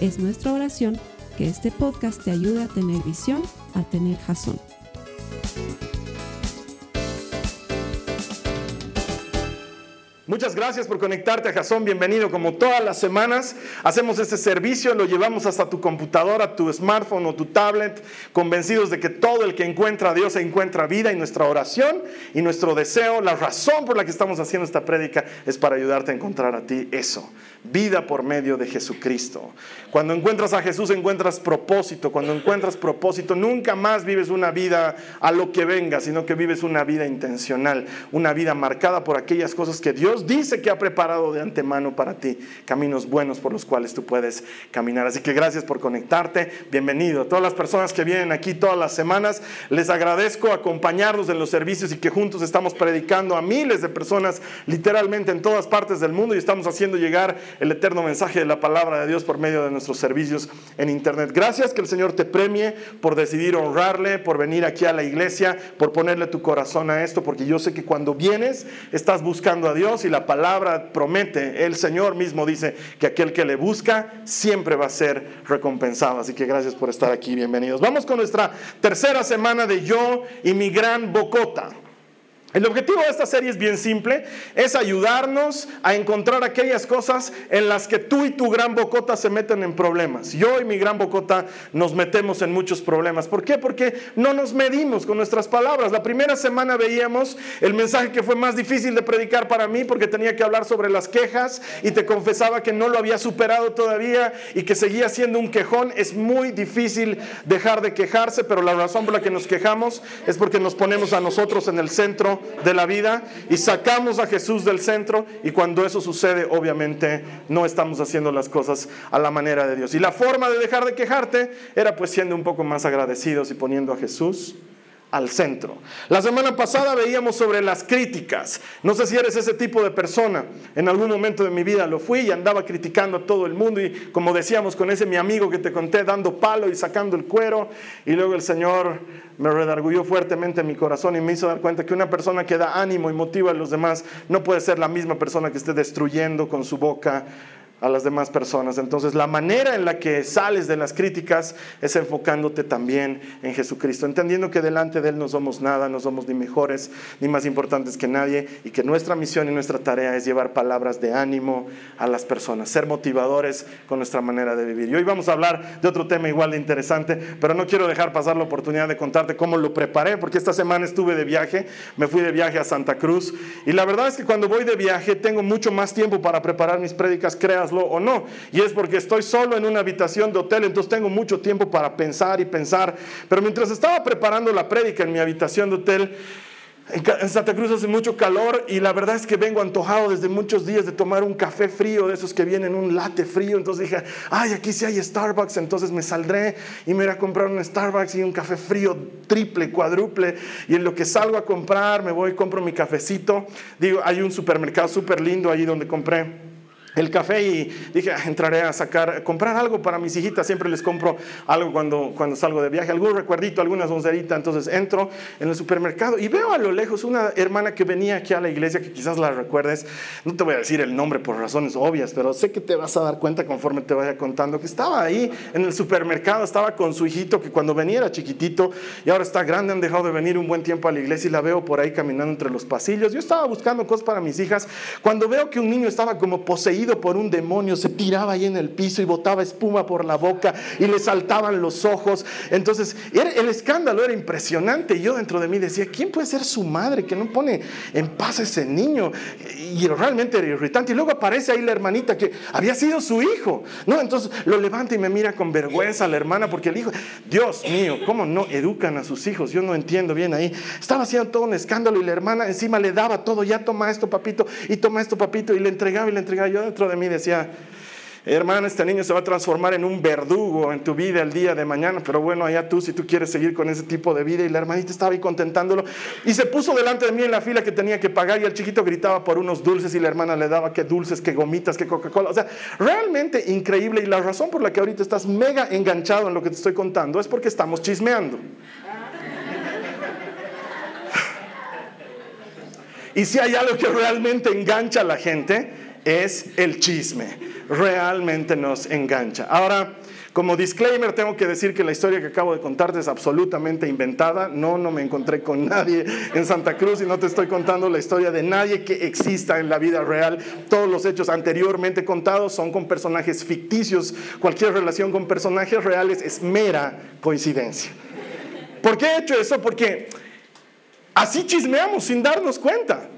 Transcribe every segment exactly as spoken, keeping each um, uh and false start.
Es nuestra oración que este podcast te ayude a tener visión, a tener jazón. Muchas gracias por conectarte a Jason, bienvenido. Como todas las semanas hacemos este servicio, lo llevamos hasta tu computadora, tu smartphone o tu tablet, convencidos de que todo el que encuentra a Dios encuentra vida, y nuestra oración y nuestro deseo, la razón por la que estamos haciendo esta prédica, es para ayudarte a encontrar a ti eso, vida por medio de Jesucristo. Cuando encuentras a Jesús encuentras propósito, cuando encuentras propósito nunca más vives una vida a lo que venga, sino que vives una vida intencional, una vida marcada por aquellas cosas que Dios dice que ha preparado de antemano para ti, caminos buenos por los cuales tú puedes caminar. Así que gracias por conectarte, bienvenido. A todas las personas que vienen aquí todas las semanas, les agradezco acompañarnos en los servicios y que juntos estamos predicando a miles de personas literalmente en todas partes del mundo, y estamos haciendo llegar el eterno mensaje de la palabra de Dios por medio de nuestros servicios en internet. Gracias, que el Señor te premie por decidir honrarle, por venir aquí a la iglesia, por ponerle tu corazón a esto, porque yo sé que cuando vienes estás buscando a Dios. Y la palabra promete, el Señor mismo dice que aquel que le busca siempre va a ser recompensado. Así que gracias por estar aquí, bienvenidos. Vamos con nuestra tercera semana de Yo y mi gran bocota. El objetivo de esta serie es bien simple, es ayudarnos a encontrar aquellas cosas en las que tú y tu gran bocota se meten en problemas. Yo y mi gran bocota nos metemos en muchos problemas. ¿Por qué? Porque no nos medimos con nuestras palabras. La primera semana veíamos el mensaje que fue más difícil de predicar para mí, porque tenía que hablar sobre las quejas y te confesaba que no lo había superado todavía y que seguía siendo un quejón. Es muy difícil dejar de quejarse, pero la razón por la que nos quejamos es porque nos ponemos a nosotros en el centro de la vida y sacamos a Jesús del centro, y cuando eso sucede obviamente no estamos haciendo las cosas a la manera de Dios. Y la forma de dejar de quejarte era pues siendo un poco más agradecidos y poniendo a Jesús al centro. La semana pasada veíamos sobre las críticas. No sé si eres ese tipo de persona. En algún momento de mi vida lo fui y andaba criticando a todo el mundo, y como decíamos con ese mi amigo que te conté, dando palo y sacando el cuero, y luego el Señor me redargulló fuertemente en mi corazón y me hizo dar cuenta que una persona que da ánimo y motiva a los demás no puede ser la misma persona que esté destruyendo con su boca a las demás personas. Entonces la manera en la que sales de las críticas es enfocándote también en Jesucristo, entendiendo que delante de Él no somos nada, no somos ni mejores ni más importantes que nadie, y que nuestra misión y nuestra tarea es llevar palabras de ánimo a las personas, ser motivadores con nuestra manera de vivir. Y hoy vamos a hablar de otro tema igual de interesante, pero no quiero dejar pasar la oportunidad de contarte cómo lo preparé, porque esta semana estuve de viaje, me fui de viaje a Santa Cruz, y la verdad es que cuando voy de viaje tengo mucho más tiempo para preparar mis prédicas, creas o no, y es porque estoy solo en una habitación de hotel, entonces tengo mucho tiempo para pensar y pensar. Pero mientras estaba preparando la prédica en mi habitación de hotel en Santa Cruz, hace mucho calor, y la verdad es que vengo antojado desde muchos días de tomar un café frío, de esos que vienen un latte frío. Entonces dije, ay, aquí sí hay Starbucks, entonces me saldré y me iré a comprar un Starbucks y un café frío triple, cuádruple, y en lo que salgo a comprar, me voy, compro mi cafecito. Digo, hay un supermercado súper lindo allí donde compré el café, y dije, entraré a sacar, comprar algo para mis hijitas. Siempre les compro algo cuando, cuando salgo de viaje, algún recuerdito, alguna sonserita. Entonces entro en el supermercado y veo a lo lejos una hermana que venía aquí a la iglesia, que quizás la recuerdes. No te voy a decir el nombre por razones obvias, pero sé que te vas a dar cuenta conforme te vaya contando, que estaba ahí en el supermercado, estaba con su hijito, que cuando venía era chiquitito y ahora está grande, han dejado de venir un buen tiempo a la iglesia, y la veo por ahí caminando entre los pasillos. Yo estaba buscando cosas para mis hijas, cuando veo que un niño estaba como poseído por un demonio, se tiraba ahí en el piso y botaba espuma por la boca y le saltaban los ojos. Entonces era, el escándalo era impresionante, y yo dentro de mí decía, ¿quién puede ser su madre que no pone en paz a ese niño? Y realmente era irritante. Y luego aparece ahí la hermanita que había sido su hijo, ¿no? Entonces lo levanta y me mira con vergüenza la hermana, porque el hijo, Dios mío, ¿cómo no educan a sus hijos? Yo no entiendo bien ahí. Estaba haciendo todo un escándalo, y la hermana encima le daba todo, ya toma esto papito, y toma esto papito, y le entregaba y le entregaba. Yo dentro de mí decía, hermana, este niño se va a transformar en un verdugo en tu vida el día de mañana, pero bueno, allá tú si tú quieres seguir con ese tipo de vida. Y la hermanita estaba ahí contentándolo y se puso delante de mí en la fila que tenía que pagar, y el chiquito gritaba por unos dulces y la hermana le daba que dulces, que gomitas, que Coca-Cola. O sea, realmente increíble. Y la razón por la que ahorita estás mega enganchado en lo que te estoy contando es porque estamos chismeando. Y si hay algo que realmente engancha a la gente, es el chisme. Realmente nos engancha. Ahora, como disclaimer, tengo que decir que la historia que acabo de contarte es absolutamente inventada. No, no me encontré con nadie en Santa Cruz y no te estoy contando la historia de nadie que exista en la vida real. Todos los hechos anteriormente contados son con personajes ficticios. Cualquier relación con personajes reales es mera coincidencia. ¿Por qué he hecho eso? Porque así chismeamos sin darnos cuenta.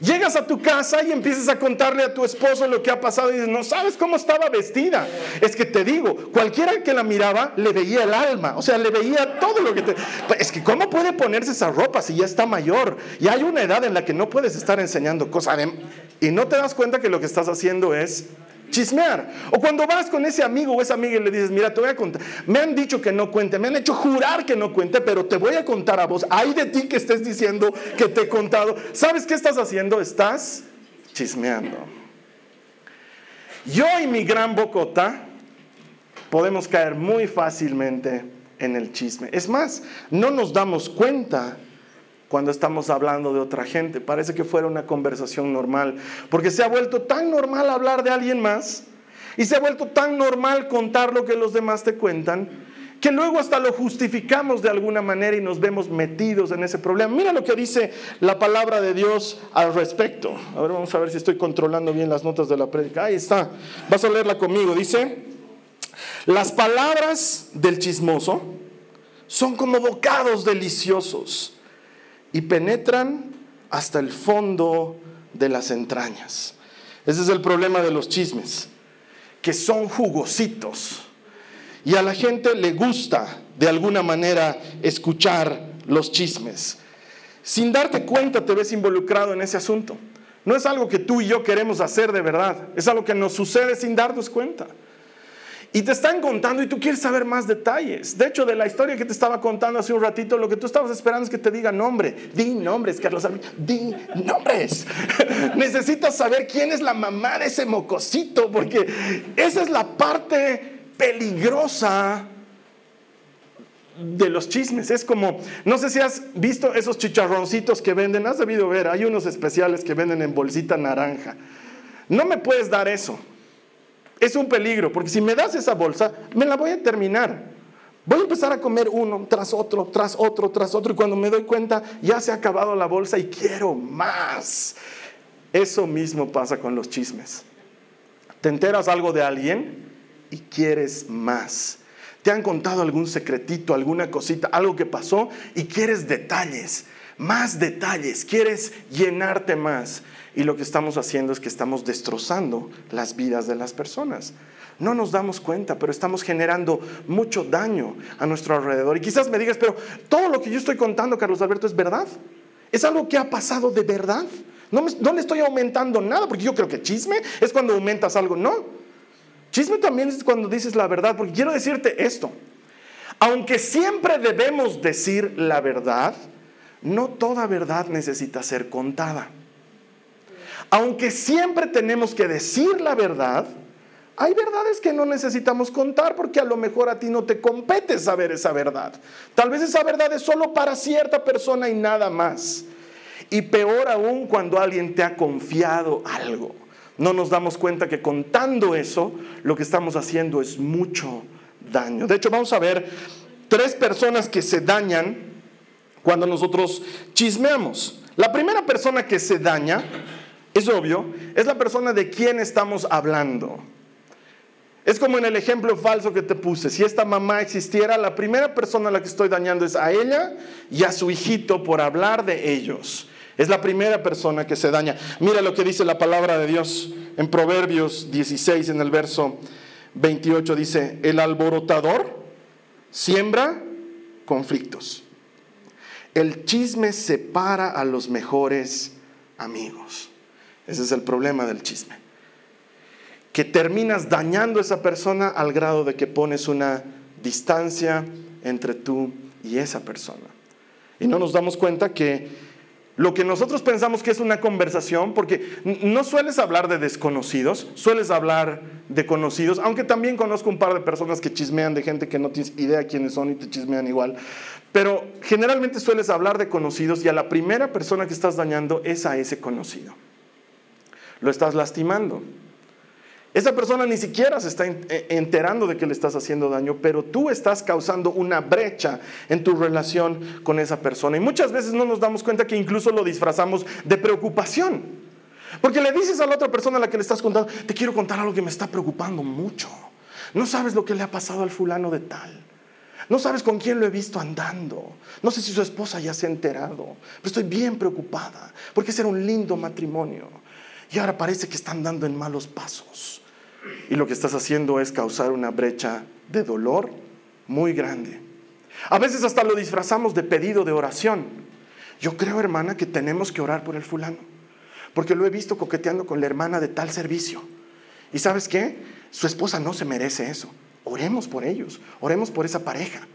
Llegas a tu casa y empiezas a contarle a tu esposo lo que ha pasado y dices, no sabes cómo estaba vestida. Es que te digo, cualquiera que la miraba le veía el alma, o sea, le veía todo lo que te... Es que ¿cómo puede ponerse esa ropa si ya está mayor? Y hay una edad en la que no puedes estar enseñando cosas. Y no te das cuenta que lo que estás haciendo es chismear. O cuando vas con ese amigo o esa amiga y le dices, mira, te voy a contar, me han dicho que no cuente, me han hecho jurar que no cuente, pero te voy a contar a vos, ay de ti que estés diciendo que te he contado. ¿Sabes qué estás haciendo? Estás chismeando. Yo y mi gran bocota podemos caer muy fácilmente en el chisme. Es más, no nos damos cuenta cuando estamos hablando de otra gente. Parece que fuera una conversación normal, porque se ha vuelto tan normal hablar de alguien más y se ha vuelto tan normal contar lo que los demás te cuentan, que luego hasta lo justificamos de alguna manera y nos vemos metidos en ese problema. Mira lo que dice la palabra de Dios al respecto. A ver, vamos a ver si estoy controlando bien las notas de la prédica. Ahí está, vas a leerla conmigo. Dice, las palabras del chismoso son como bocados deliciosos y penetran hasta el fondo de las entrañas. Ese es el problema de los chismes, que son jugositos. Y a la gente le gusta, de alguna manera, escuchar los chismes. Sin darte cuenta te ves involucrado en ese asunto. No es algo que tú y yo queremos hacer de verdad. Es algo que nos sucede sin darnos cuenta. Y te están contando y tú quieres saber más detalles. De hecho, de la historia que te estaba contando hace un ratito, lo que tú estabas esperando es que te diga nombre. Di nombres, Carlos Alberto. Di nombres. Necesitas saber quién es la mamá de ese mocosito, porque esa es la parte peligrosa de los chismes. Es como, no sé si has visto esos chicharroncitos que venden. Has debido ver, hay unos especiales que venden en bolsita naranja. No me puedes dar eso. Es un peligro, porque si me das esa bolsa, me la voy a terminar. Voy a empezar a comer uno tras otro, tras otro, tras otro, y cuando me doy cuenta, ya se ha acabado la bolsa y quiero más. Eso mismo pasa con los chismes. Te enteras algo de alguien y quieres más. Te han contado algún secretito, alguna cosita, algo que pasó, y quieres detalles, más detalles, quieres llenarte más. Y lo que estamos haciendo es que estamos destrozando las vidas de las personas. No nos damos cuenta, pero estamos generando mucho daño a nuestro alrededor. Y quizás me digas, pero todo lo que yo estoy contando, Carlos Alberto, ¿es verdad? ¿Es algo que ha pasado de verdad? No, me, no le estoy aumentando nada, porque yo creo que chisme es cuando aumentas algo. No, chisme también es cuando dices la verdad, porque quiero decirte esto. Aunque siempre debemos decir la verdad, no toda verdad necesita ser contada. Aunque siempre tenemos que decir la verdad, hay verdades que no necesitamos contar, porque a lo mejor a ti no te compete saber esa verdad. Tal vez esa verdad es solo para cierta persona y nada más. Y peor aún cuando alguien te ha confiado algo. No nos damos cuenta que contando eso, lo que estamos haciendo es mucho daño. De hecho, vamos a ver tres personas que se dañan cuando nosotros chismeamos. La primera persona que se daña, es obvio, es la persona de quien estamos hablando. Es como en el ejemplo falso que te puse. Si esta mamá existiera, la primera persona a la que estoy dañando es a ella y a su hijito por hablar de ellos. Es la primera persona que se daña. Mira lo que dice la palabra de Dios en Proverbios dieciséis, en el verso veintiocho, dice: el alborotador siembra conflictos. El chisme separa a los mejores amigos. Ese es el problema del chisme. que terminas dañando a esa persona al grado de que pones una distancia entre tú y esa persona. Y no nos damos cuenta que lo que nosotros pensamos que es una conversación, porque no sueles hablar de desconocidos, sueles hablar de conocidos, aunque también conozco un par de personas que chismean de gente que no tienes idea quiénes son y te chismean igual, pero generalmente sueles hablar de conocidos y a la primera persona que estás dañando es a ese conocido. Lo estás lastimando. Esa persona ni siquiera se está enterando de que le estás haciendo daño, pero tú estás causando una brecha en tu relación con esa persona. Y muchas veces no nos damos cuenta que incluso lo disfrazamos de preocupación. Porque le dices a la otra persona a la que le estás contando, te quiero contar algo que me está preocupando mucho. No sabes lo que le ha pasado al fulano de tal. No sabes con quién lo he visto andando. No sé si su esposa ya se ha enterado. Pero estoy bien preocupada, porque ese era un lindo matrimonio. Y ahora parece que están dando en malos pasos. Y lo que estás haciendo es causar una brecha de dolor muy grande. A veces hasta lo disfrazamos de pedido de oración. Yo creo, hermana, que tenemos que orar por el fulano, porque lo he visto coqueteando con la hermana de tal servicio. ¿Y sabes qué? Su esposa no se merece eso. Oremos por ellos, oremos por esa pareja.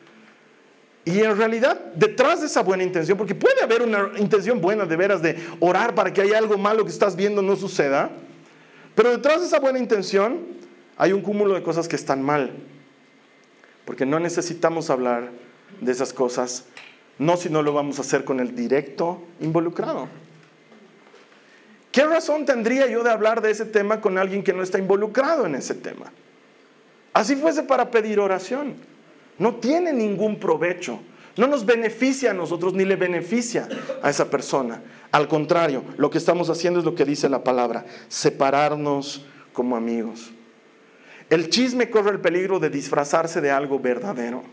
Y en realidad, detrás de esa buena intención, porque puede haber una intención buena de veras de orar para que haya algo malo que estás viendo no suceda, pero detrás de esa buena intención hay un cúmulo de cosas que están mal. Porque no necesitamos hablar de esas cosas, no si no lo vamos a hacer con el directo involucrado. ¿Qué razón tendría yo de hablar de ese tema con alguien que no está involucrado en ese tema? Así fuese para pedir oración. No tiene ningún provecho. No nos beneficia a nosotros ni le beneficia a esa persona. Al contrario, lo que estamos haciendo es lo que dice la palabra, separarnos como amigos. El chisme corre el peligro de disfrazarse de algo verdadero.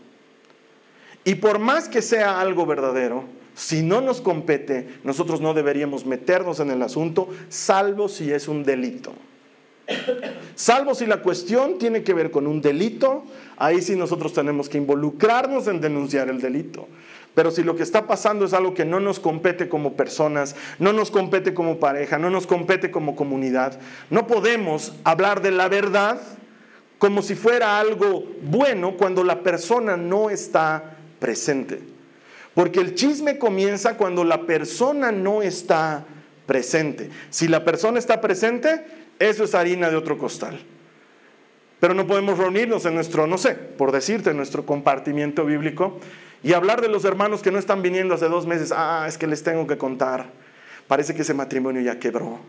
Y por más que sea algo verdadero, si no nos compete, nosotros no deberíamos meternos en el asunto, salvo si es un delito. Salvo si la cuestión tiene que ver con un delito, ahí sí nosotros tenemos que involucrarnos en denunciar el delito. Pero si lo que está pasando es algo que no nos compete como personas, no nos compete como pareja, no nos compete como comunidad, no podemos hablar de la verdad como si fuera algo bueno cuando la persona no está presente. Porque el chisme comienza cuando la persona no está presente. Si la persona está presente, eso es harina de otro costal. Pero no podemos reunirnos en nuestro, no sé, por decirte, en nuestro compartimiento bíblico y hablar de los hermanos que no están viniendo hace dos meses. Ah, es que les tengo que contar. Parece que ese matrimonio ya quebró.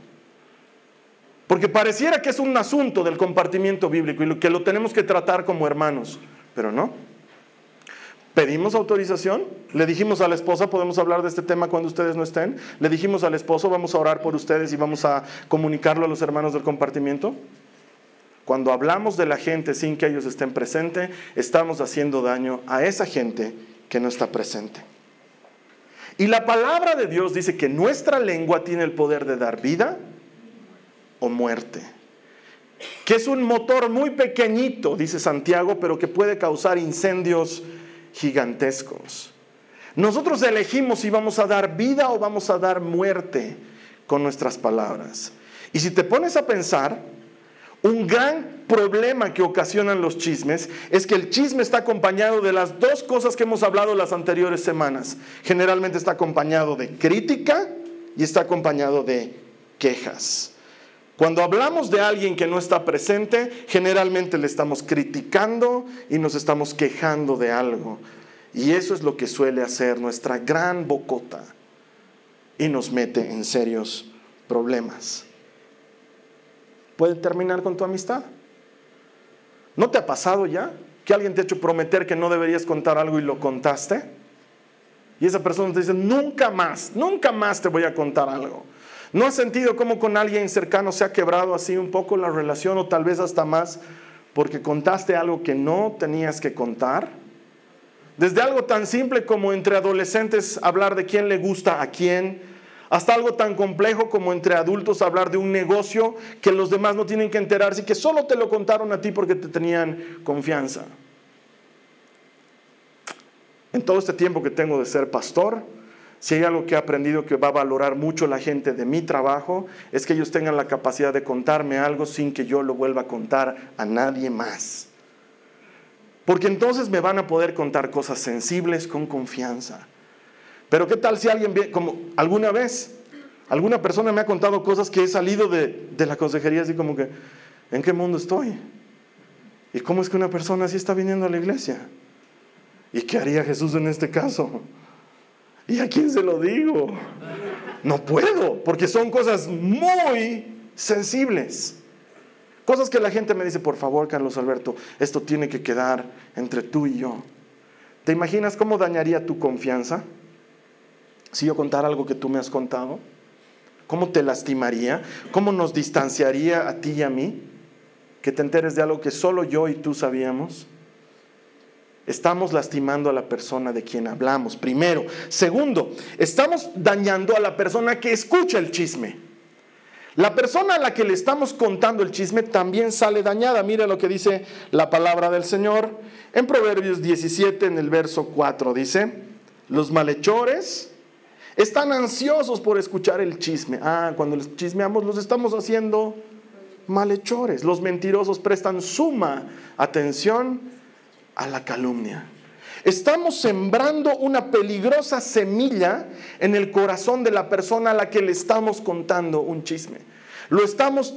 Porque pareciera que es un asunto del compartimiento bíblico y que lo tenemos que tratar como hermanos, pero no. Pedimos autorización, le dijimos a la esposa, podemos hablar de este tema cuando ustedes no estén. Le dijimos al esposo, vamos a orar por ustedes y vamos a comunicarlo a los hermanos del compartimiento. Cuando hablamos de la gente sin que ellos estén presentes, estamos haciendo daño a esa gente que no está presente. Y la palabra de Dios dice que nuestra lengua tiene el poder de dar vida o muerte, que es un motor muy pequeñito, dice Santiago, pero que puede causar incendios gigantescos. Nosotros elegimos si vamos a dar vida o vamos a dar muerte con nuestras palabras. Y si te pones a pensar, un gran problema que ocasionan los chismes es que el chisme está acompañado de las dos cosas que hemos hablado las anteriores semanas. Generalmente está acompañado de crítica y está acompañado de quejas. Cuando hablamos de alguien que no está presente, generalmente le estamos criticando y nos estamos quejando de algo. Y eso es lo que suele hacer nuestra gran bocota y nos mete en serios problemas. ¿Puede terminar con tu amistad? ¿No te ha pasado ya que alguien te ha hecho prometer que no deberías contar algo y lo contaste? Y esa persona te dice, nunca más, nunca más te voy a contar algo. ¿No has sentido cómo con alguien cercano se ha quebrado así un poco la relación o tal vez hasta más porque contaste algo que no tenías que contar? Desde algo tan simple como entre adolescentes hablar de quién le gusta a quién, hasta algo tan complejo como entre adultos hablar de un negocio que los demás no tienen que enterarse y que solo te lo contaron a ti porque te tenían confianza. En todo este tiempo que tengo de ser pastor, Si hay algo que he aprendido que va a valorar mucho la gente de mi trabajo, es que ellos tengan la capacidad de contarme algo sin que yo lo vuelva a contar a nadie más. Porque entonces me van a poder contar cosas sensibles con confianza. Pero qué tal si alguien, ve, como alguna vez, alguna persona me ha contado cosas que he salido de, de la consejería así como que, ¿en qué mundo estoy? ¿Y cómo es que una persona así está viniendo a la iglesia? ¿Y qué haría Jesús en este caso? ¿Y a quién se lo digo? No puedo, porque son cosas muy sensibles. Cosas que la gente me dice, por favor, Carlos Alberto, esto tiene que quedar entre tú y yo. ¿Te imaginas cómo dañaría tu confianza? Si yo contara algo que tú me has contado, ¿cómo te lastimaría? ¿Cómo nos distanciaría a ti y a mí? Que te enteres de algo que solo yo y tú sabíamos. Estamos lastimando a la persona de quien hablamos, primero. Segundo, estamos dañando a la persona que escucha el chisme. La persona a la que le estamos contando el chisme también sale dañada. Mira lo que dice la palabra del Señor en Proverbios diecisiete, en el verso cuatro. Dice, los malhechores están ansiosos por escuchar el chisme. Ah, cuando les chismeamos los estamos haciendo malhechores. Los mentirosos prestan suma atención a la calumnia. Estamos sembrando una peligrosa semilla en el corazón de la persona a la que le estamos contando un chisme. Lo estamos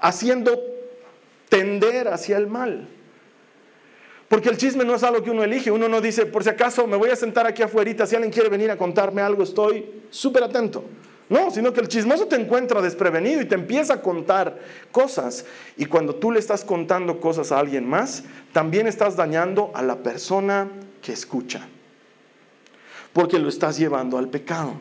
haciendo tender hacia el mal. Porque el chisme no es algo que uno elige. Uno no dice, por si acaso me voy a sentar aquí afuerita, si alguien quiere venir a contarme algo, estoy súper atento. No, sino que el chismoso te encuentra desprevenido y te empieza a contar cosas. Y cuando tú le estás contando cosas a alguien más, también estás dañando a la persona que escucha. Porque lo estás llevando al pecado.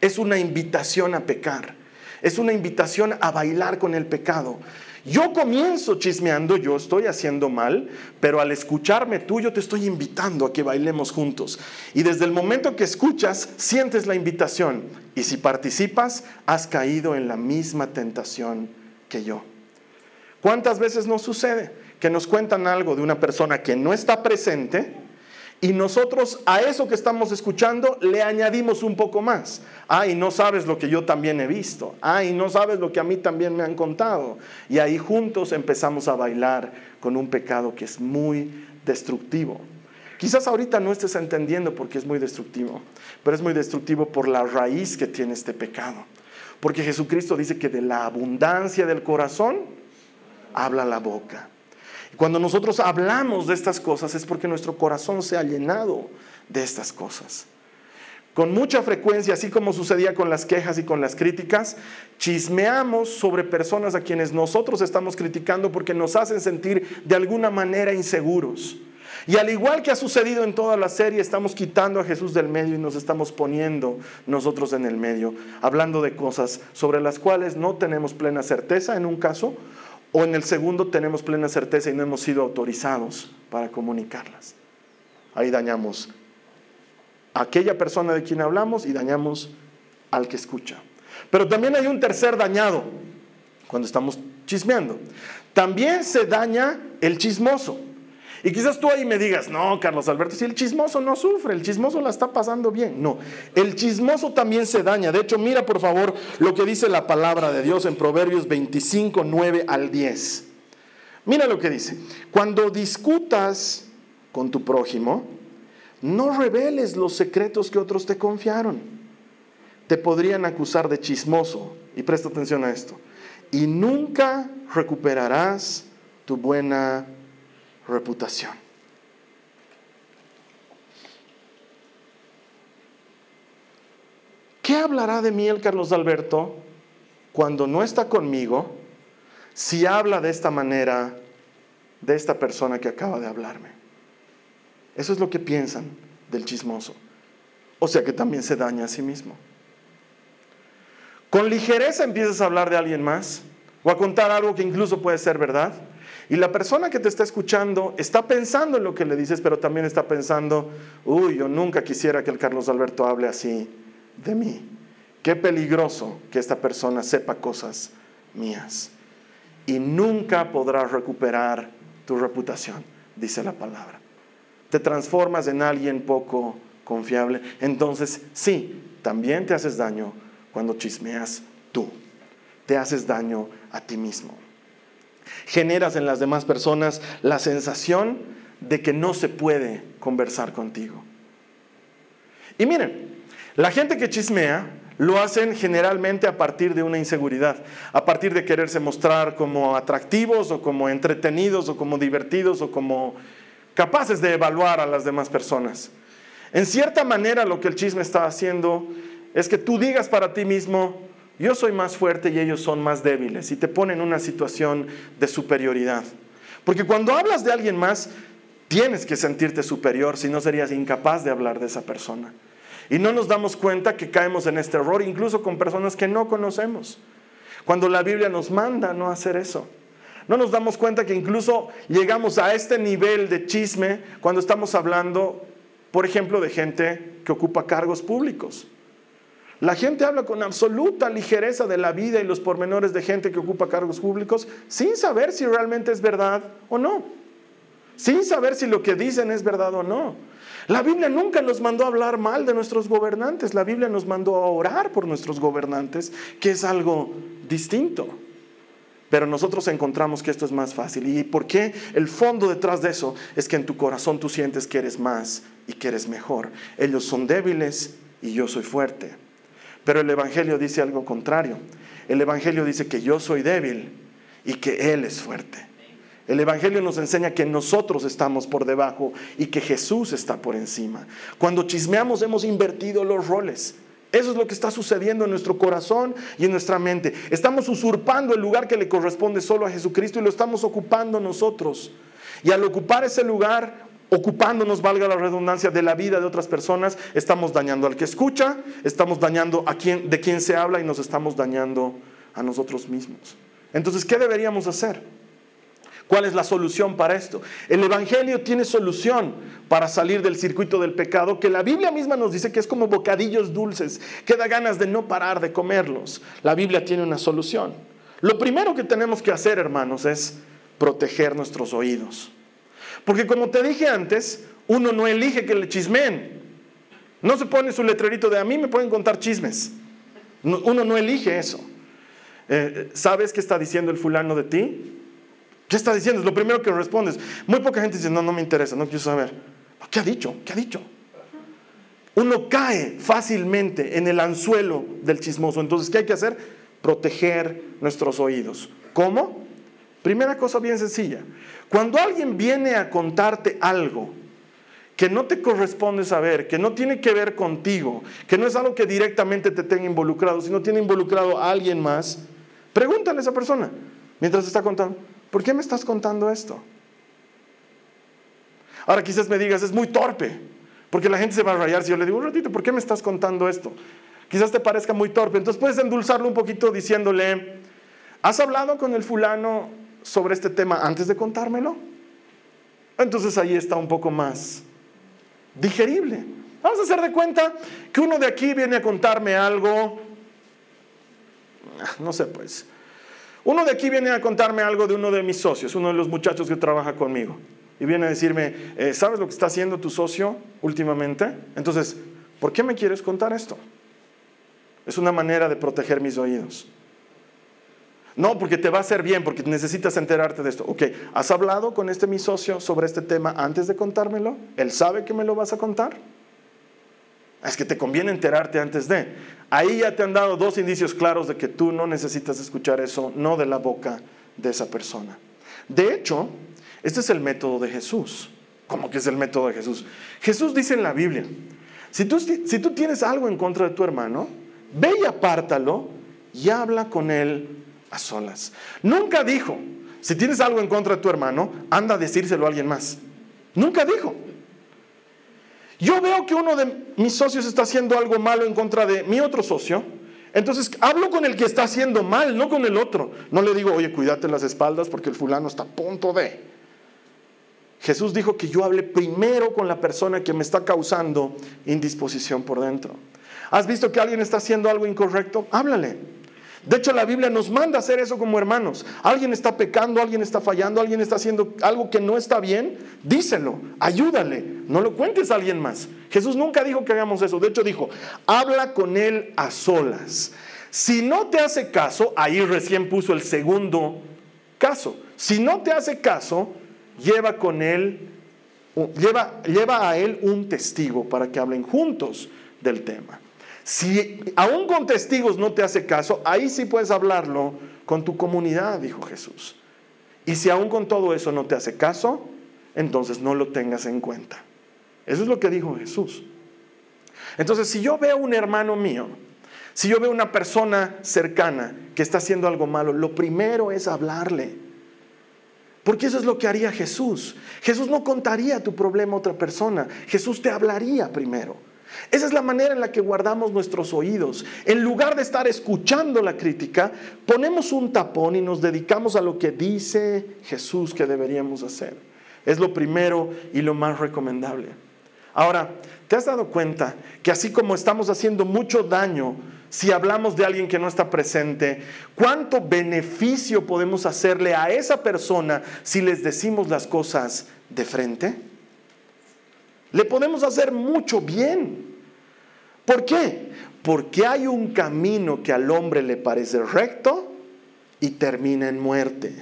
Es una invitación a pecar. Es una invitación a bailar con el pecado. Yo comienzo chismeando, yo estoy haciendo mal, pero al escucharme tú, yo te estoy invitando a que bailemos juntos. Y desde el momento que escuchas, sientes la invitación. Y si participas, has caído en la misma tentación que yo. ¿Cuántas veces nos sucede que nos cuentan algo de una persona que no está presente y nosotros a eso que estamos escuchando le añadimos un poco más? Ay, no sabes lo que yo también he visto. Ay, no sabes lo que a mí también me han contado. Y ahí juntos empezamos a bailar con un pecado que es muy destructivo. Quizás ahorita no estés entendiendo por qué es muy destructivo, pero es muy destructivo por la raíz que tiene este pecado. Porque Jesucristo dice que de la abundancia del corazón habla la boca. Cuando nosotros hablamos de estas cosas es porque nuestro corazón se ha llenado de estas cosas. Con mucha frecuencia, así como sucedía con las quejas y con las críticas, chismeamos sobre personas a quienes nosotros estamos criticando porque nos hacen sentir de alguna manera inseguros. Y al igual que ha sucedido en toda la serie, estamos quitando a Jesús del medio y nos estamos poniendo nosotros en el medio, hablando de cosas sobre las cuales no tenemos plena certeza en un caso, o en el segundo tenemos plena certeza y no hemos sido autorizados para comunicarlas. Ahí dañamos a aquella persona de quien hablamos y dañamos al que escucha. Pero también hay un tercer dañado cuando estamos chismeando. También se daña el chismoso. Y quizás tú ahí me digas, no, Carlos Alberto, si el chismoso no sufre, el chismoso la está pasando bien. No, el chismoso también se daña. De hecho, mira por favor lo que dice la palabra de Dios en Proverbios veinticinco, nueve al diez. Mira lo que dice. Cuando discutas con tu prójimo, no reveles los secretos que otros te confiaron. Te podrían acusar de chismoso. Y presta atención a esto. Y nunca recuperarás tu buena reputación. ¿Qué hablará de mí el Carlos Alberto cuando no está conmigo si habla de esta manera de esta persona que acaba de hablarme? Eso es lo que piensan del chismoso. O sea que también se daña a sí mismo. Con ligereza empiezas a hablar de alguien más o a contar algo que incluso puede ser verdad. Y la persona que te está escuchando está pensando en lo que le dices, pero también está pensando, uy, yo nunca quisiera que el Carlos Alberto hable así de mí. Qué peligroso que esta persona sepa cosas mías. Y nunca podrás recuperar tu reputación, dice la palabra. Te transformas en alguien poco confiable. Entonces, sí, También te haces daño cuando chismeas tú. Te haces daño a ti mismo. Generas en las demás personas la sensación de que no se puede conversar contigo. Y miren, la gente que chismea lo hacen generalmente a partir de una inseguridad, a partir de quererse mostrar como atractivos o como entretenidos o como divertidos o como capaces de evaluar a las demás personas. En cierta manera, lo que el chisme está haciendo es que tú digas para ti mismo: yo soy más fuerte y ellos son más débiles, y te pone en una situación de superioridad. Porque cuando hablas de alguien más, tienes que sentirte superior, si no serías incapaz de hablar de esa persona. Y no nos damos cuenta que caemos en este error, incluso con personas que no conocemos, cuando la Biblia nos manda no hacer eso. No nos damos cuenta que incluso llegamos a este nivel de chisme cuando estamos hablando, por ejemplo, de gente que ocupa cargos públicos. La gente habla con absoluta ligereza de la vida y los pormenores de gente que ocupa cargos públicos sin saber si realmente es verdad o no, sin saber si lo que dicen es verdad o no. La Biblia nunca nos mandó a hablar mal de nuestros gobernantes. La Biblia nos mandó a orar por nuestros gobernantes, que es algo distinto. Pero nosotros encontramos que esto es más fácil. ¿Y por qué? El fondo detrás de eso es que en tu corazón tú sientes que eres más y que eres mejor. Ellos son débiles y yo soy fuerte. Pero el Evangelio dice algo contrario. El Evangelio dice que yo soy débil y que Él es fuerte. El Evangelio nos enseña que nosotros estamos por debajo y que Jesús está por encima. Cuando chismeamos hemos invertido los roles. Eso es lo que está sucediendo en nuestro corazón y en nuestra mente. Estamos usurpando el lugar que le corresponde solo a Jesucristo y lo estamos ocupando nosotros. Y al ocupar ese lugar, ocupándonos, valga la redundancia, de la vida de otras personas, estamos dañando al que escucha, estamos dañando a quien, de quien se habla, y nos estamos dañando a nosotros mismos. Entonces, ¿qué deberíamos hacer? ¿Cuál es la solución para esto? El Evangelio tiene solución para salir del circuito del pecado, que la Biblia misma nos dice que es como bocadillos dulces, que da ganas de no parar de comerlos. La Biblia tiene una solución. Lo primero que tenemos que hacer, hermanos, es proteger nuestros oídos. Porque como te dije antes, uno no elige que le chismeen. No se pone su letrerito de "a mí me pueden contar chismes". Uno no elige eso. Eh, ¿Sabes qué está diciendo el fulano de ti? ¿Qué está diciendo? Es lo primero que respondes. Muy poca gente dice: no, no me interesa, no quiero saber. ¿Qué ha dicho? ¿Qué ha dicho? Uno cae fácilmente en el anzuelo del chismoso. Entonces, ¿qué hay que hacer? Proteger nuestros oídos. ¿Cómo? Primera cosa bien sencilla. Cuando alguien viene a contarte algo que no te corresponde saber, que no tiene que ver contigo, que no es algo que directamente te tenga involucrado, sino tiene involucrado a alguien más, pregúntale a esa persona mientras está contando: ¿por qué me estás contando esto? Ahora quizás me digas: es muy torpe, porque la gente se va a rayar si yo le digo un ratito: ¿por qué me estás contando esto? Quizás te parezca muy torpe. Entonces puedes endulzarlo un poquito diciéndole: ¿has hablado con el fulano sobre este tema antes de contármelo? Entonces ahí está un poco más digerible. Vamos a hacer de cuenta que uno de aquí viene a contarme algo, no sé pues, Uno de aquí viene a contarme algo de uno de mis socios, uno de los muchachos que trabaja conmigo. Y viene a decirme: eh, ¿sabes lo que está haciendo tu socio últimamente? Entonces, ¿por qué me quieres contar esto? Es una manera de proteger mis oídos. No, porque te va a hacer bien, porque necesitas enterarte de esto. Ok, ¿has hablado con este mi socio sobre este tema antes de contármelo? ¿Él sabe que me lo vas a contar? Es que te conviene enterarte antes de. Ahí ya te han dado dos indicios claros de que tú no necesitas escuchar eso, no de la boca de esa persona. De hecho, este es el método de Jesús. ¿Cómo que es el método de Jesús? Jesús dice en la Biblia: si tú, si tú tienes algo en contra de tu hermano, ve y apártalo y habla con él a solas. Nunca dijo: si tienes algo en contra de tu hermano, anda a decírselo a alguien más. Nunca dijo: yo veo que uno de mis socios está haciendo algo malo en contra de mi otro socio, entonces hablo con el que está haciendo mal, no con el otro. No le digo: oye, cuídate las espaldas porque el fulano está a punto de. Jesús dijo que yo hablé primero con la persona que me está causando indisposición por dentro. ¿Has visto que alguien está haciendo algo incorrecto? Háblale. De hecho, la Biblia nos manda hacer eso como hermanos. Alguien está pecando, alguien está fallando, alguien está haciendo algo que no está bien. Díselo, ayúdale, no lo cuentes a alguien más. Jesús nunca dijo que hagamos eso. De hecho, dijo, habla con él a solas. Si no te hace caso, ahí recién puso el segundo caso. Si no te hace caso, lleva con él, lleva, lleva a él un testigo para que hablen juntos del tema. Si aún con testigos no te hace caso, ahí sí puedes hablarlo con tu comunidad, dijo Jesús. Y si aún con todo eso no te hace caso, entonces no lo tengas en cuenta. Eso es lo que dijo Jesús. Entonces, si yo veo un hermano mío, si yo veo una persona cercana que está haciendo algo malo, lo primero es hablarle. Porque eso es lo que haría Jesús. Jesús no contaría tu problema a otra persona. Jesús te hablaría primero. Esa es la manera en la que guardamos nuestros oídos. En lugar de estar escuchando la crítica, ponemos un tapón y nos dedicamos a lo que dice Jesús que deberíamos hacer. Es lo primero y lo más recomendable. Ahora, ¿te has dado cuenta que así como estamos haciendo mucho daño si hablamos de alguien que no está presente, cuánto beneficio podemos hacerle a esa persona si les decimos las cosas de frente? Le podemos hacer mucho bien. ¿Por qué? Porque hay un camino que al hombre le parece recto y termina en muerte.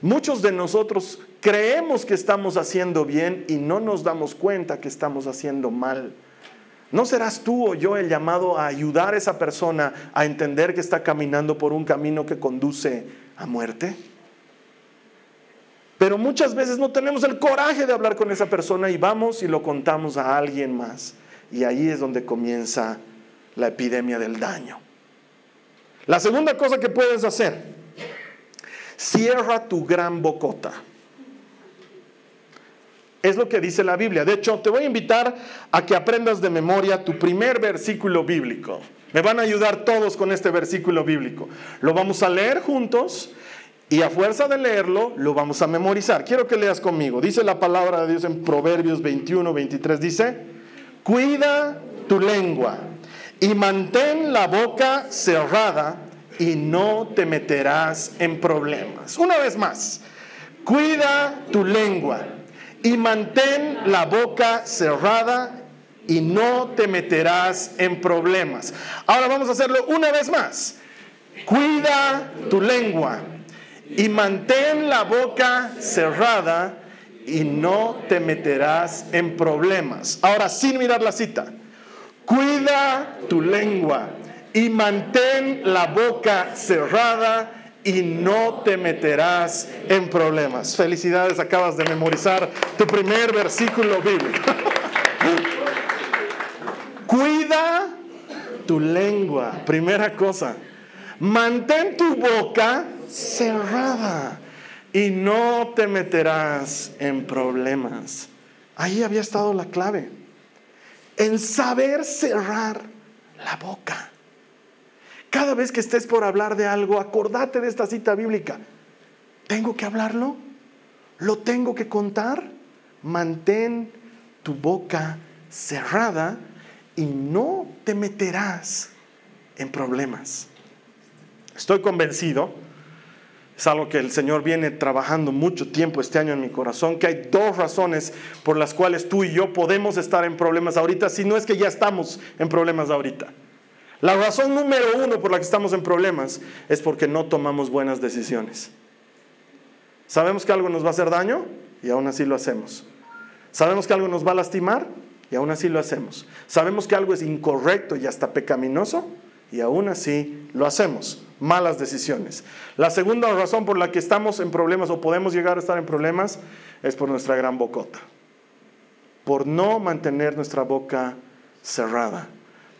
Muchos de nosotros creemos que estamos haciendo bien y no nos damos cuenta que estamos haciendo mal. ¿No serás tú o yo el llamado a ayudar a esa persona a entender que está caminando por un camino que conduce a muerte? Pero muchas veces no tenemos el coraje de hablar con esa persona y vamos y lo contamos a alguien más. Y ahí es donde comienza la epidemia del daño. La segunda cosa que puedes hacer: cierra tu gran bocota. Es lo que dice la Biblia. De hecho, te voy a invitar a que aprendas de memoria tu primer versículo bíblico. Me van a ayudar todos con este versículo bíblico. Lo vamos a leer juntos y a fuerza de leerlo, lo vamos a memorizar. Quiero que leas conmigo. Dice la palabra de Dios en Proverbios veintiuno, veintitrés. Dice, cuida tu lengua y mantén la boca cerrada y no te meterás en problemas. Una vez más, cuida tu lengua y mantén la boca cerrada y no te meterás en problemas. Ahora vamos a hacerlo una vez más. Cuida tu lengua y mantén la boca cerrada y no te meterás en problemas. Ahora, sin mirar la cita. Cuida tu lengua y mantén la boca cerrada y no te meterás en problemas. Felicidades, acabas de memorizar tu primer versículo bíblico. Cuida tu lengua, primera cosa. Mantén tu boca cerrada y no te meterás en problemas. Ahí había estado la clave, en saber cerrar la boca. Cada vez que estés por hablar de algo, acordate de esta cita bíblica. ¿Tengo que hablarlo? ¿Lo tengo que contar? Mantén tu boca cerrada y no te meterás en problemas. Estoy convencido, es algo que el Señor viene trabajando mucho tiempo este año en mi corazón, que hay dos razones por las cuales tú y yo podemos estar en problemas ahorita, si no es que ya estamos en problemas ahorita. La razón número uno por la que estamos en problemas es porque no tomamos buenas decisiones. Sabemos que algo nos va a hacer daño y aún así lo hacemos. Sabemos que algo nos va a lastimar y aún así lo hacemos. Sabemos que algo es incorrecto y hasta pecaminoso y aún así lo hacemos. Malas decisiones. La segunda razón por la que estamos en problemas o podemos llegar a estar en problemas es por nuestra gran bocota. Por no mantener nuestra boca cerrada,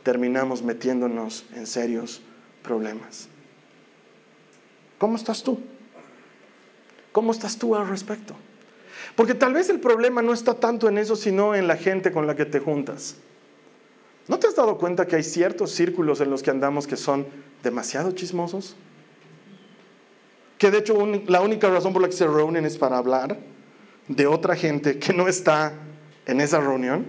terminamos metiéndonos en serios problemas. ¿Cómo estás tú? ¿Cómo estás tú al respecto? Porque tal vez el problema no está tanto en eso, sino en la gente con la que te juntas. ¿No te has dado cuenta que hay ciertos círculos en los que andamos que son demasiado chismosos? Que de hecho un, la única razón por la que se reúnen es para hablar de otra gente que no está en esa reunión.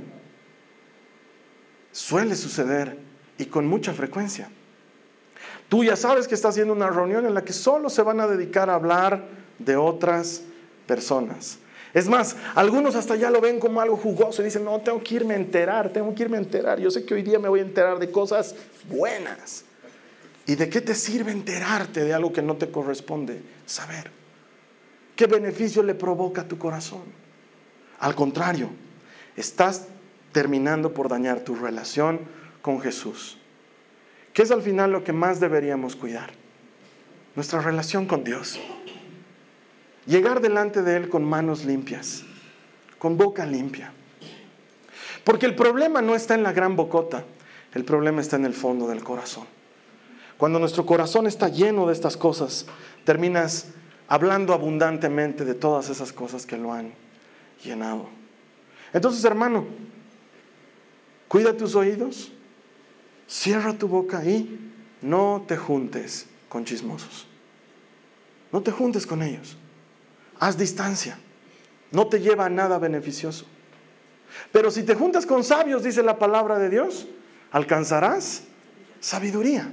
Suele suceder y con mucha frecuencia. Tú ya sabes que estás haciendo una reunión en la que solo se van a dedicar a hablar de otras personas. Es más, algunos hasta ya lo ven como algo jugoso y dicen, no, tengo que irme a enterar, tengo que irme a enterar. Yo sé que hoy día me voy a enterar de cosas buenas. ¿Y de qué te sirve enterarte de algo que no te corresponde saber? ¿Qué beneficio le provoca a tu corazón? Al contrario, estás terminando por dañar tu relación con Jesús. ¿Qué es al final lo que más deberíamos cuidar? Nuestra relación con Dios. Llegar delante de Él con manos limpias, con boca limpia. Porque el problema no está en la gran bocota, el problema está en el fondo del corazón. Cuando nuestro corazón está lleno de estas cosas, terminas hablando abundantemente de todas esas cosas que lo han llenado. Entonces, hermano, cuida tus oídos, cierra tu boca y no te juntes con chismosos. No te juntes con ellos. Haz distancia. No te lleva a nada beneficioso. Pero si te juntas con sabios, dice la palabra de Dios, alcanzarás sabiduría.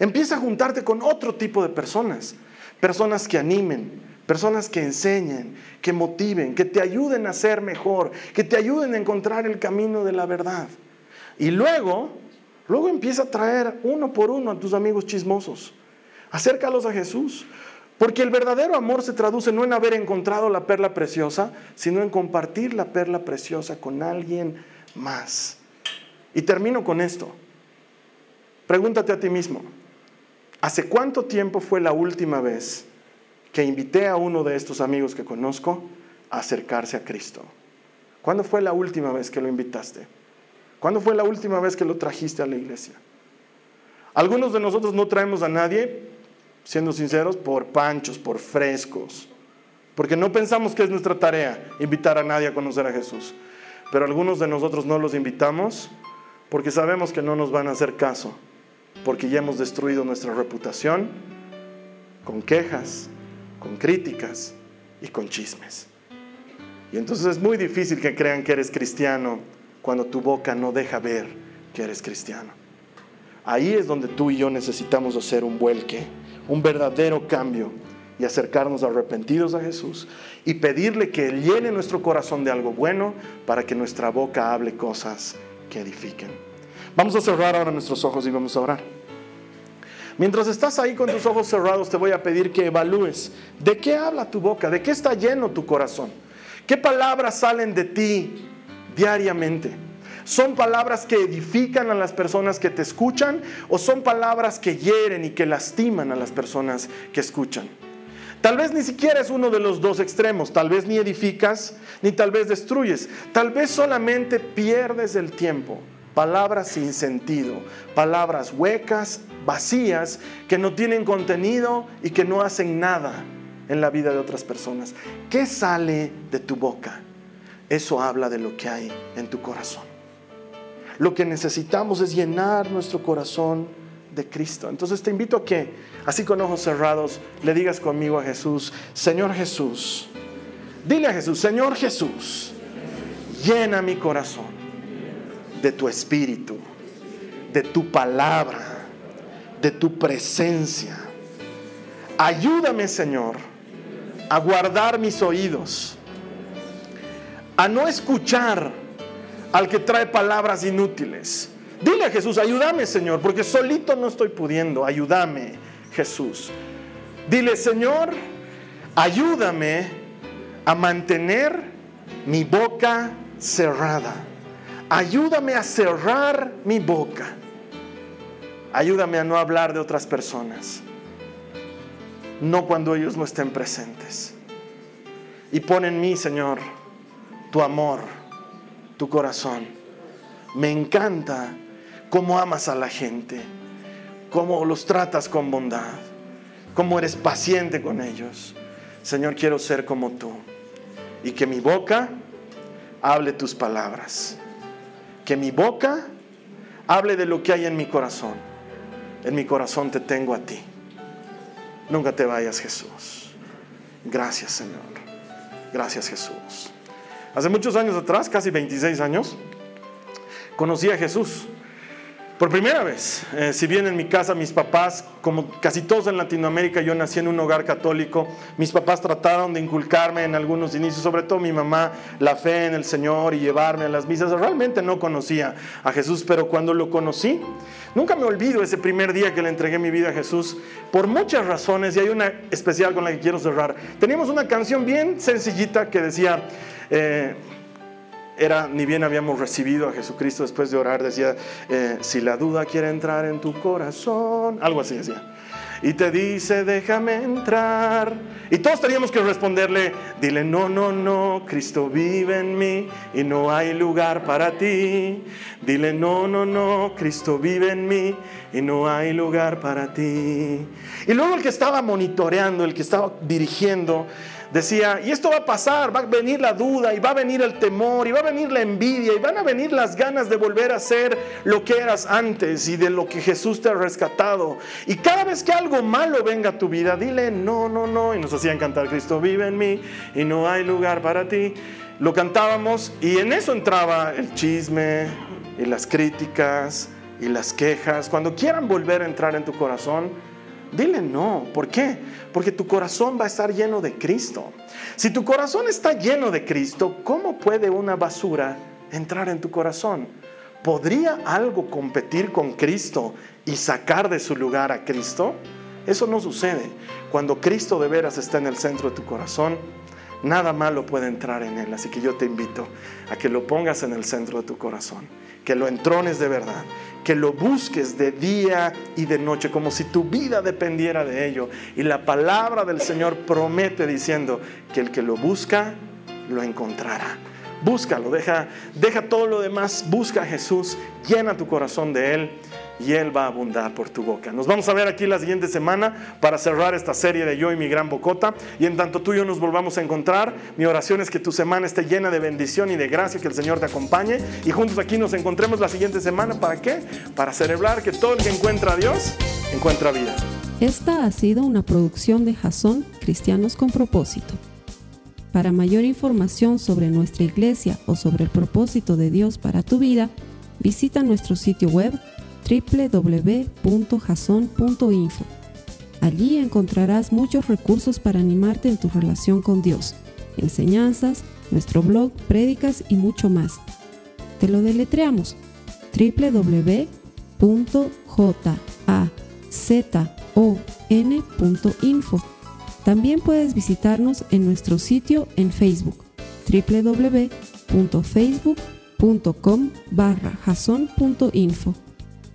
Empieza a juntarte con otro tipo de personas. Personas que animen, personas que enseñen, que motiven, que te ayuden a ser mejor, que te ayuden a encontrar el camino de la verdad. Y luego... Luego empieza a traer uno por uno a tus amigos chismosos. Acércalos a Jesús. Porque el verdadero amor se traduce no en haber encontrado la perla preciosa, sino en compartir la perla preciosa con alguien más. Y termino con esto. Pregúntate a ti mismo. ¿Hace cuánto tiempo fue la última vez que invité a uno de estos amigos que conozco a acercarse a Cristo? ¿Cuándo fue la última vez que lo invitaste? ¿Cuándo fue la última vez que lo trajiste a la iglesia? Algunos de nosotros no traemos a nadie, siendo sinceros, por panchos, por frescos, porque no pensamos que es nuestra tarea invitar a nadie a conocer a Jesús. Pero algunos de nosotros no los invitamos porque sabemos que no nos van a hacer caso, porque ya hemos destruido nuestra reputación con quejas, con críticas y con chismes. Y entonces es muy difícil que crean que eres cristiano cuando tu boca no deja ver que eres cristiano. Ahí es donde tú y yo necesitamos hacer un vuelque, un verdadero cambio y acercarnos arrepentidos a Jesús y pedirle que llene nuestro corazón de algo bueno para que nuestra boca hable cosas que edifiquen. Vamos a cerrar ahora nuestros ojos y vamos a orar. Mientras estás ahí con tus ojos cerrados, te voy a pedir que evalúes de qué habla tu boca, de qué está lleno tu corazón, qué palabras salen de ti diariamente. ¿Son palabras que edifican a las personas que te escuchan o son palabras que hieren y que lastiman a las personas que escuchan? Tal vez ni siquiera es uno de los dos extremos, tal vez ni edificas ni tal vez destruyes, tal vez solamente pierdes el tiempo. Palabras sin sentido, palabras huecas, vacías, que no tienen contenido y que no hacen nada en la vida de otras personas. ¿Qué sale de tu boca? Eso habla de lo que hay en tu corazón. Lo que necesitamos es llenar nuestro corazón de Cristo. Entonces te invito a que, así con ojos cerrados, le digas conmigo a Jesús, Señor Jesús, dile a Jesús, Señor Jesús, llena mi corazón de tu espíritu, de tu palabra, de tu presencia. Ayúdame, Señor, a guardar mis oídos, a no escuchar al que trae palabras inútiles. Dile a Jesús, ayúdame, Señor, porque solito no estoy pudiendo. Ayúdame, Jesús. Dile, Señor, ayúdame a mantener mi boca cerrada. Ayúdame a cerrar mi boca. Ayúdame a no hablar de otras personas, no cuando ellos no estén presentes. Y pon en mí, Señor, tu amor, tu corazón. Me encanta cómo amas a la gente, cómo los tratas con bondad, cómo eres paciente con ellos. Señor, quiero ser como tú y que mi boca hable tus palabras, que mi boca hable de lo que hay en mi corazón. En mi corazón te tengo a ti. Nunca te vayas, Jesús. Gracias, Señor. Gracias, Jesús. Hace muchos años atrás, casi veintiséis años, conocí a Jesús. Por primera vez, eh, si bien en mi casa mis papás, como casi todos en Latinoamérica, yo nací en un hogar católico, mis papás trataron de inculcarme en algunos inicios, sobre todo mi mamá, la fe en el Señor y llevarme a las misas. Realmente no conocía a Jesús, pero cuando lo conocí, nunca me olvido ese primer día que le entregué mi vida a Jesús, por muchas razones, y hay una especial con la que quiero cerrar. Teníamos una canción bien sencillita que decía... Eh, Era, ni bien habíamos recibido a Jesucristo después de orar, decía, eh, si la duda quiere entrar en tu corazón, algo así decía, y te dice, déjame entrar, y todos teníamos que responderle, dile, no, no, no, Cristo vive en mí y no hay lugar para ti, dile, no, no, no, Cristo vive en mí y no hay lugar para ti. Y luego el que estaba monitoreando, el que estaba dirigiendo, decía, y esto va a pasar, va a venir la duda, y va a venir el temor, y va a venir la envidia, y van a venir las ganas de volver a ser lo que eras antes y de lo que Jesús te ha rescatado. Y cada vez que algo malo venga a tu vida, dile no, no, no. Y nos hacían cantar, Cristo vive en mí y no hay lugar para ti. Lo cantábamos y en eso entraba el chisme y las críticas y las quejas. Cuando quieran volver a entrar en tu corazón, dile no. ¿Por qué? Porque tu corazón va a estar lleno de Cristo. Si tu corazón está lleno de Cristo, ¿cómo puede una basura entrar en tu corazón? ¿Podría algo competir con Cristo y sacar de su lugar a Cristo? Eso no sucede. Cuando Cristo de veras está en el centro de tu corazón, nada malo puede entrar en él. Así que yo te invito a que lo pongas en el centro de tu corazón, que lo entrones de verdad, que lo busques de día y de noche, como si tu vida dependiera de ello. Y la palabra del Señor promete diciendo que el que lo busca, lo encontrará. Búscalo, deja, deja todo lo demás, busca a Jesús, llena tu corazón de él y él va a abundar por tu boca. Nos vamos a ver aquí la siguiente semana para cerrar esta serie de Yo y mi gran bocota. Y en tanto tú y yo nos volvamos a encontrar, mi oración es que tu semana esté llena de bendición y de gracia, que el Señor te acompañe. Y juntos aquí nos encontremos la siguiente semana. ¿Para qué? Para celebrar que todo el que encuentra a Dios, encuentra vida. Esta ha sido una producción de Jason Cristianos con Propósito. Para mayor información sobre nuestra iglesia o sobre el propósito de Dios para tu vida, visita nuestro sitio web doble u doble u doble u punto jason punto info. Allí encontrarás muchos recursos para animarte en tu relación con Dios, enseñanzas, nuestro blog, prédicas y mucho más. Te lo deletreamos: doble u doble u doble u punto jazon punto info. También puedes visitarnos en nuestro sitio en Facebook: doble u doble u doble u punto facebook punto com barra jason punto info.